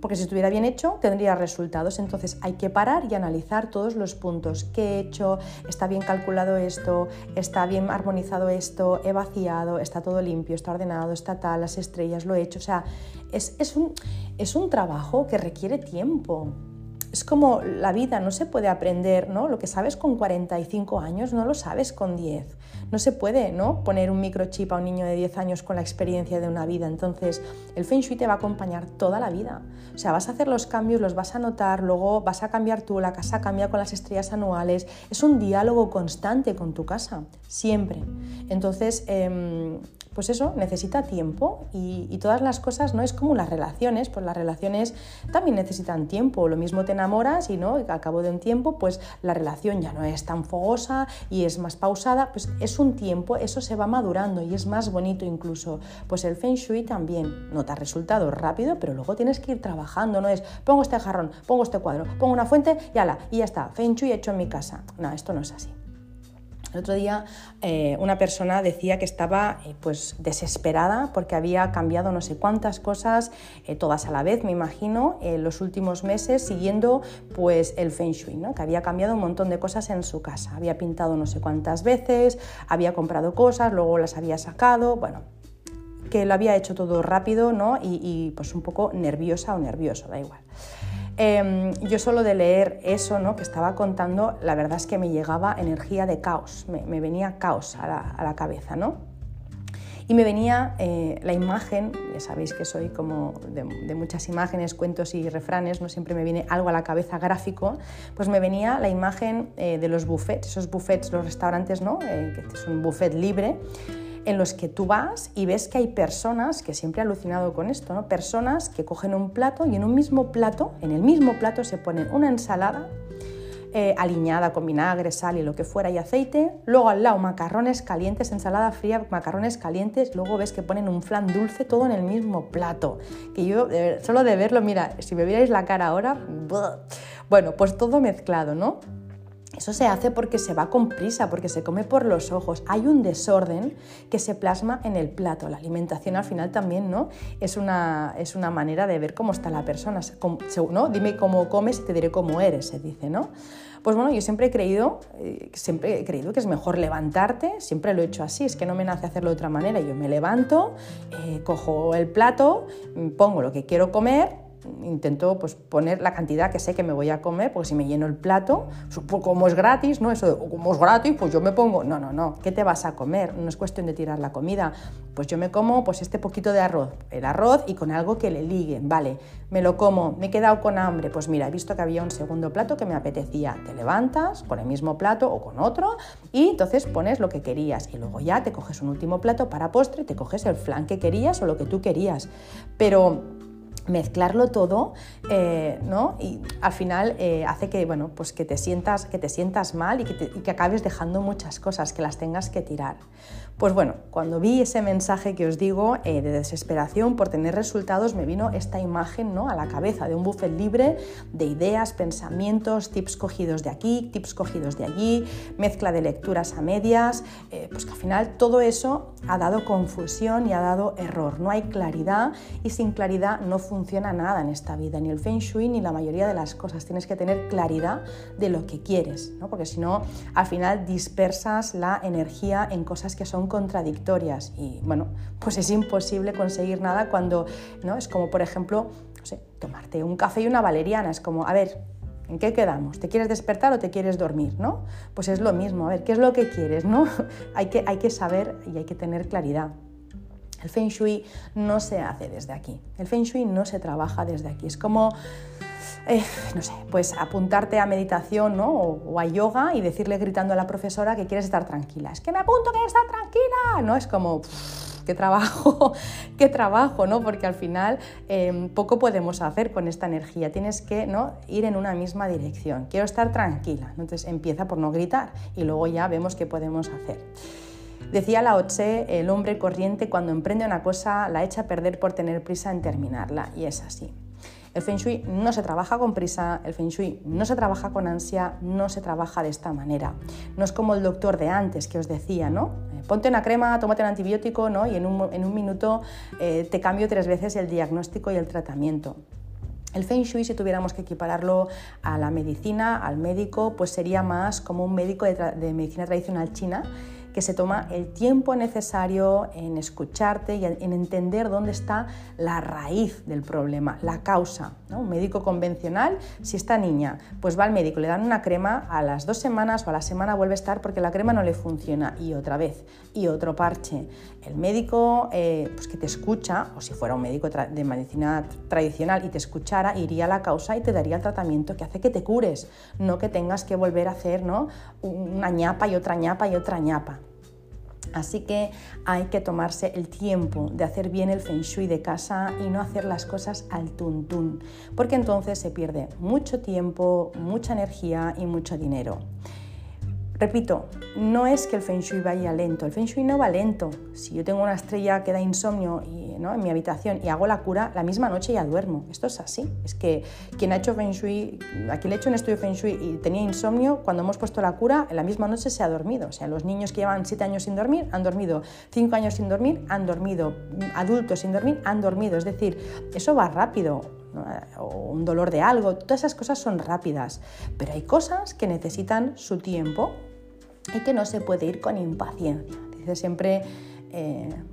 Porque si estuviera bien hecho, tendría resultados. Entonces hay que parar y analizar todos los puntos. ¿Qué he hecho? ¿Está bien calculado esto? ¿Está bien armonizado esto? ¿He vaciado? ¿Está todo limpio? ¿Está ordenado? ¿Está tal? ¿Las estrellas? ¿Lo he hecho? O sea, es un trabajo que requiere tiempo. Es como la vida, no se puede aprender, ¿no? Lo que sabes con 45 años no lo sabes con 10. No se puede, ¿no?, poner un microchip a un niño de 10 años con la experiencia de una vida. Entonces, el Feng Shui te va a acompañar toda la vida. O sea, vas a hacer los cambios, los vas a notar, luego vas a cambiar tú, la casa cambia con las estrellas anuales. Es un diálogo constante con tu casa, siempre. Entonces, pues eso, necesita tiempo y todas las cosas, ¿no? Es como las relaciones, pues las relaciones también necesitan tiempo. Lo mismo te enamoras y, ¿no?, al cabo de un tiempo, pues la relación ya no es tan fogosa y es más pausada, pues es un tiempo, eso se va madurando y es más bonito incluso. Pues el Feng Shui también, notas resultados rápido, pero luego tienes que ir trabajando, no es pongo este jarrón, pongo este cuadro, pongo una fuente y ala, y ya está, Feng Shui hecho en mi casa. No, esto no es así. El otro día una persona decía que estaba pues desesperada porque había cambiado no sé cuántas cosas, todas a la vez, me imagino, en los últimos meses siguiendo pues el Feng Shui, ¿no? Que había cambiado un montón de cosas en su casa, había pintado no sé cuántas veces, había comprado cosas, luego las había sacado, bueno, que lo había hecho todo rápido, ¿no? Y pues un poco nerviosa o nervioso, da igual. Yo solo de leer eso, ¿no?, que estaba contando, la verdad es que me llegaba energía de caos, me venía caos a la cabeza, ¿no? Y me venía la imagen, ya sabéis que soy como de muchas imágenes, cuentos y refranes, ¿no? Siempre me viene algo a la cabeza gráfico, pues me venía la imagen de los buffets, esos buffets, los restaurantes, ¿no?, que es un buffet libre, en los que tú vas y ves que hay personas, que siempre he alucinado con esto, ¿no?, personas que cogen un plato y en el mismo plato se ponen una ensalada aliñada con vinagre, sal y lo que fuera y aceite, luego al lado macarrones calientes, ensalada fría, macarrones calientes, luego ves que ponen un flan dulce, todo en el mismo plato, que yo solo de verlo, mira, si me vierais la cara ahora, bueno, pues todo mezclado, ¿no? Eso se hace porque se va con prisa, porque se come por los ojos. Hay un desorden que se plasma en el plato. La alimentación al final también, ¿no?, es una manera de ver cómo está la persona. ¿No? Dime cómo comes y te diré cómo eres, se dice, ¿no? Pues bueno, yo siempre he creído que es mejor levantarte, siempre lo he hecho así, es que no me nace hacerlo de otra manera. Yo me levanto, cojo el plato, pongo lo que quiero comer, intento pues poner la cantidad que sé que me voy a comer, porque si me lleno el plato, como es gratis, ¿no? Eso de como es gratis, pues yo me pongo... No, ¿qué te vas a comer? No es cuestión de tirar la comida. Pues yo me como pues este poquito de arroz, el arroz y con algo que le ligue, vale, me lo como, me he quedado con hambre, pues mira, he visto que había un segundo plato que me apetecía, te levantas con el mismo plato o con otro y entonces pones lo que querías y luego ya te coges un último plato para postre, te coges el flan que querías o lo que tú querías, pero... mezclarlo todo, ¿no? Y al final hace que, bueno, pues que te sientas mal y que acabes dejando muchas cosas, que las tengas que tirar. Pues bueno, cuando vi ese mensaje que os digo de desesperación por tener resultados, me vino esta imagen, ¿no?, a la cabeza de un buffet libre de ideas, pensamientos, tips cogidos de aquí, tips cogidos de allí, mezcla de lecturas a medias, pues que al final todo eso ha dado confusión y ha dado error. No hay claridad y sin claridad no funciona nada en esta vida, ni el Feng Shui ni la mayoría de las cosas. Tienes que tener claridad de lo que quieres, ¿no?, porque si no, al final dispersas la energía en cosas que son contradictorias y bueno, pues es imposible conseguir nada cuando, ¿no? Es como, por ejemplo, no sé, tomarte un café y una valeriana, es como, a ver, ¿en qué quedamos? ¿Te quieres despertar o te quieres dormir, no? Pues es lo mismo, a ver, ¿qué es lo que quieres, no? hay que saber y hay que tener claridad. El Feng Shui no se hace desde aquí, el Feng Shui no se trabaja desde aquí, es como... no sé, pues apuntarte a meditación, ¿no?, o a yoga y decirle gritando a la profesora que quieres estar tranquila. Es que me apunto que estar tranquila, ¿no? Es como... qué trabajo, ¿no? Porque al final poco podemos hacer con esta energía, tienes que, ¿no?, ir en una misma dirección. Quiero estar tranquila, entonces empieza por no gritar y luego ya vemos qué podemos hacer. Decía Lao Tse, el hombre corriente cuando emprende una cosa la echa a perder por tener prisa en terminarla, y es así. El Feng Shui no se trabaja con prisa, el Feng Shui no se trabaja con ansia, no se trabaja de esta manera. No es como el doctor de antes que os decía, ¿no? Ponte una crema, tómate un antibiótico, ¿no?, y en un minuto te cambio 3 veces el diagnóstico y el tratamiento. El Feng Shui, si tuviéramos que equipararlo a la medicina, al médico, pues sería más como un médico de medicina tradicional china, que se toma el tiempo necesario en escucharte y en entender dónde está la raíz del problema, la causa, ¿no? Un médico convencional, si esta niña pues va al médico, le dan una crema, a las 2 semanas o a la semana vuelve a estar porque la crema no le funciona, y otra vez, y otro parche. El médico pues que te escucha, o si fuera un médico de medicina tradicional y te escuchara, iría a la causa y te daría el tratamiento que hace que te cures, no que tengas que volver a hacer, ¿no?, una ñapa y otra ñapa y otra ñapa. Así que hay que tomarse el tiempo de hacer bien el Feng Shui de casa y no hacer las cosas al tuntún, porque entonces se pierde mucho tiempo, mucha energía y mucho dinero. Repito, no es que el Feng Shui vaya lento, el Feng Shui no va lento. Si yo tengo una estrella que da insomnio y, ¿no?, en mi habitación y hago la cura, la misma noche ya duermo. Esto es así. Es que quien ha hecho Feng Shui, a quien le he hecho un estudio Feng Shui y tenía insomnio, cuando hemos puesto la cura, en la misma noche se ha dormido. O sea, los niños que llevan 7 años sin dormir han dormido, 5 años sin dormir han dormido, adultos sin dormir han dormido. Es decir, eso va rápido. O un dolor de algo, todas esas cosas son rápidas, pero hay cosas que necesitan su tiempo y que no se puede ir con impaciencia. Dice siempre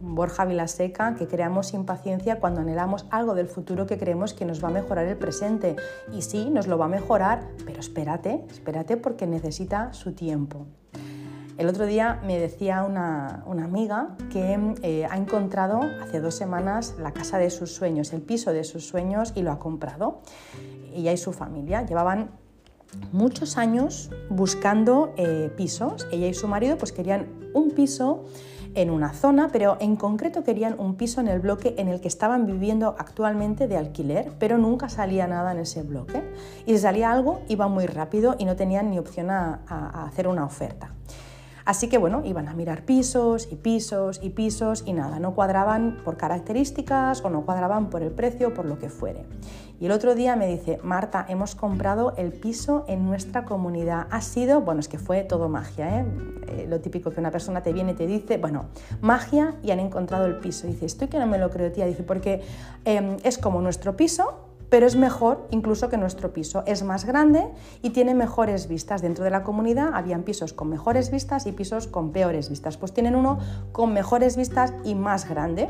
Borja Vilaseca que creamos impaciencia cuando anhelamos algo del futuro que creemos que nos va a mejorar el presente, y sí, nos lo va a mejorar, pero espérate porque necesita su tiempo. El otro día me decía una amiga que ha encontrado hace 2 semanas la casa de sus sueños, el piso de sus sueños, y lo ha comprado. Ella y su familia llevaban muchos años buscando pisos. Ella y su marido pues querían un piso en una zona, pero en concreto querían un piso en el bloque en el que estaban viviendo actualmente de alquiler, pero nunca salía nada en ese bloque. Y si salía algo, iba muy rápido y no tenían ni opción a hacer una oferta. Así que bueno, iban a mirar pisos y pisos y pisos y nada, no cuadraban por características o no cuadraban por el precio, por lo que fuere. Y el otro día me dice: Marta, hemos comprado el piso en nuestra comunidad. Ha sido, bueno, es que fue todo magia, ¿eh? Lo típico que una persona te viene y te dice, bueno, magia, y han encontrado el piso. Dice, estoy que no me lo creo, tía. Dice, porque es como nuestro piso, pero es mejor incluso que nuestro piso, es más grande y tiene mejores vistas. Dentro de la comunidad habían pisos con mejores vistas y pisos con peores vistas, pues tienen uno con mejores vistas y más grande.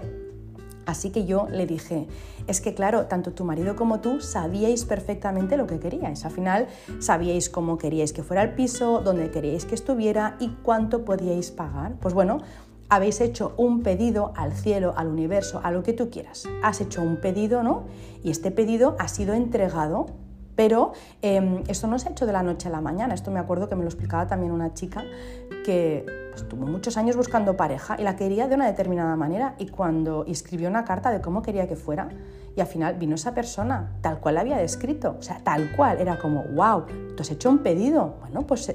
Así que yo le dije, es que claro, tanto tu marido como tú sabíais perfectamente lo que queríais, al final sabíais cómo queríais que fuera el piso, dónde queríais que estuviera y cuánto podíais pagar. Pues bueno, habéis hecho un pedido al cielo, al universo, a lo que tú quieras. Has hecho un pedido, ¿no? Y este pedido ha sido entregado, pero esto no se ha hecho de la noche a la mañana. Esto me acuerdo que me lo explicaba también una chica que pues, tuvo muchos años buscando pareja y la quería de una determinada manera, y cuando escribió una carta de cómo quería que fuera, y al final vino esa persona tal cual la había descrito, o sea, tal cual, era como, wow, tú has hecho un pedido, bueno, pues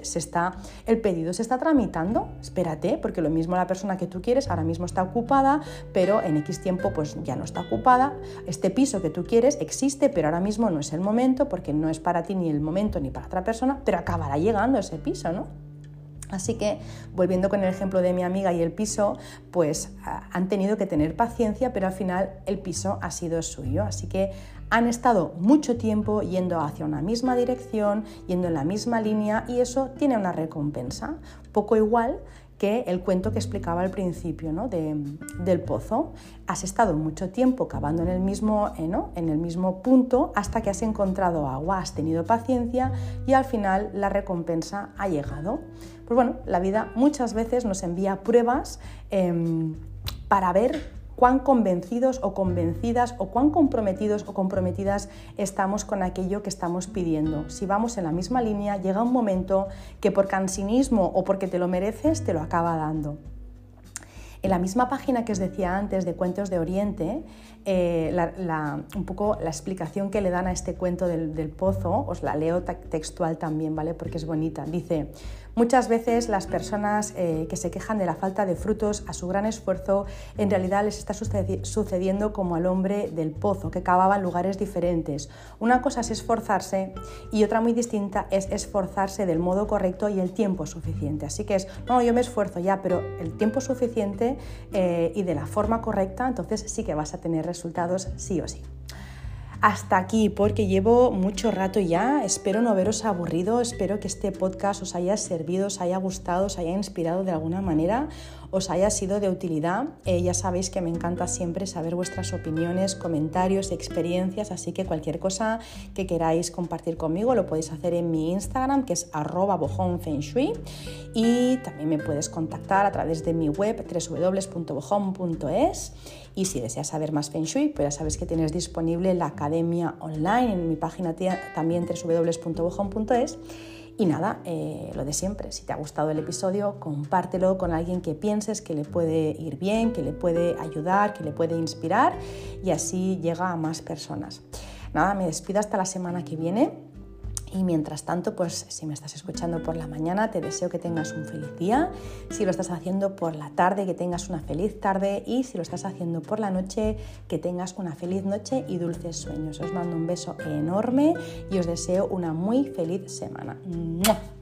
el pedido se está tramitando, espérate, porque lo mismo la persona que tú quieres ahora mismo está ocupada, pero en X tiempo pues ya no está ocupada, este piso que tú quieres existe, pero ahora mismo no es el momento, porque no es para ti ni el momento ni para otra persona, pero acabará llegando ese piso, ¿no? Así que, volviendo con el ejemplo de mi amiga y el piso, pues han tenido que tener paciencia, pero al final el piso ha sido suyo. Así que han estado mucho tiempo yendo hacia una misma dirección, yendo en la misma línea, y eso tiene una recompensa. Poco igual que el cuento que explicaba al principio, ¿no?, del pozo. Has estado mucho tiempo cavando en el mismo, ¿no?, en el mismo punto hasta que has encontrado agua, has tenido paciencia y al final la recompensa ha llegado. Pues bueno, la vida muchas veces nos envía pruebas para ver cuán convencidos o convencidas o cuán comprometidos o comprometidas estamos con aquello que estamos pidiendo. Si vamos en la misma línea, llega un momento que por cansinismo o porque te lo mereces, te lo acaba dando. En la misma página que os decía antes de Cuentos de Oriente, un poco la explicación que le dan a este cuento del pozo, os la leo textual también, ¿vale? Porque es bonita. Dice: muchas veces las personas que se quejan de la falta de frutos a su gran esfuerzo, en realidad les está sucediendo como al hombre del pozo, que cavaba en lugares diferentes. Una cosa es esforzarse y otra muy distinta es esforzarse del modo correcto y el tiempo suficiente. Así que es, no, yo me esfuerzo ya, pero el tiempo suficiente y de la forma correcta, entonces sí que vas a tener resultados sí o sí. Hasta aquí, porque llevo mucho rato ya, espero no haberos aburrido, espero que este podcast os haya servido, os haya gustado, os haya inspirado de alguna manera, os haya sido de utilidad. Ya sabéis que me encanta siempre saber vuestras opiniones, comentarios, experiencias, así que cualquier cosa que queráis compartir conmigo lo podéis hacer en mi Instagram, que es @bojonfengshui, y también me puedes contactar a través de mi web www.bojon.es. Y si deseas saber más Feng Shui, pues ya sabes que tienes disponible la academia online en mi página también www.bojon.es. Y nada, lo de siempre, si te ha gustado el episodio, compártelo con alguien que pienses que le puede ir bien, que le puede ayudar, que le puede inspirar, y así llega a más personas. Nada, me despido hasta la semana que viene. Y mientras tanto, pues si me estás escuchando por la mañana, te deseo que tengas un feliz día. Si lo estás haciendo por la tarde, que tengas una feliz tarde. Y si lo estás haciendo por la noche, que tengas una feliz noche y dulces sueños. Os mando un beso enorme y os deseo una muy feliz semana. ¡Mua!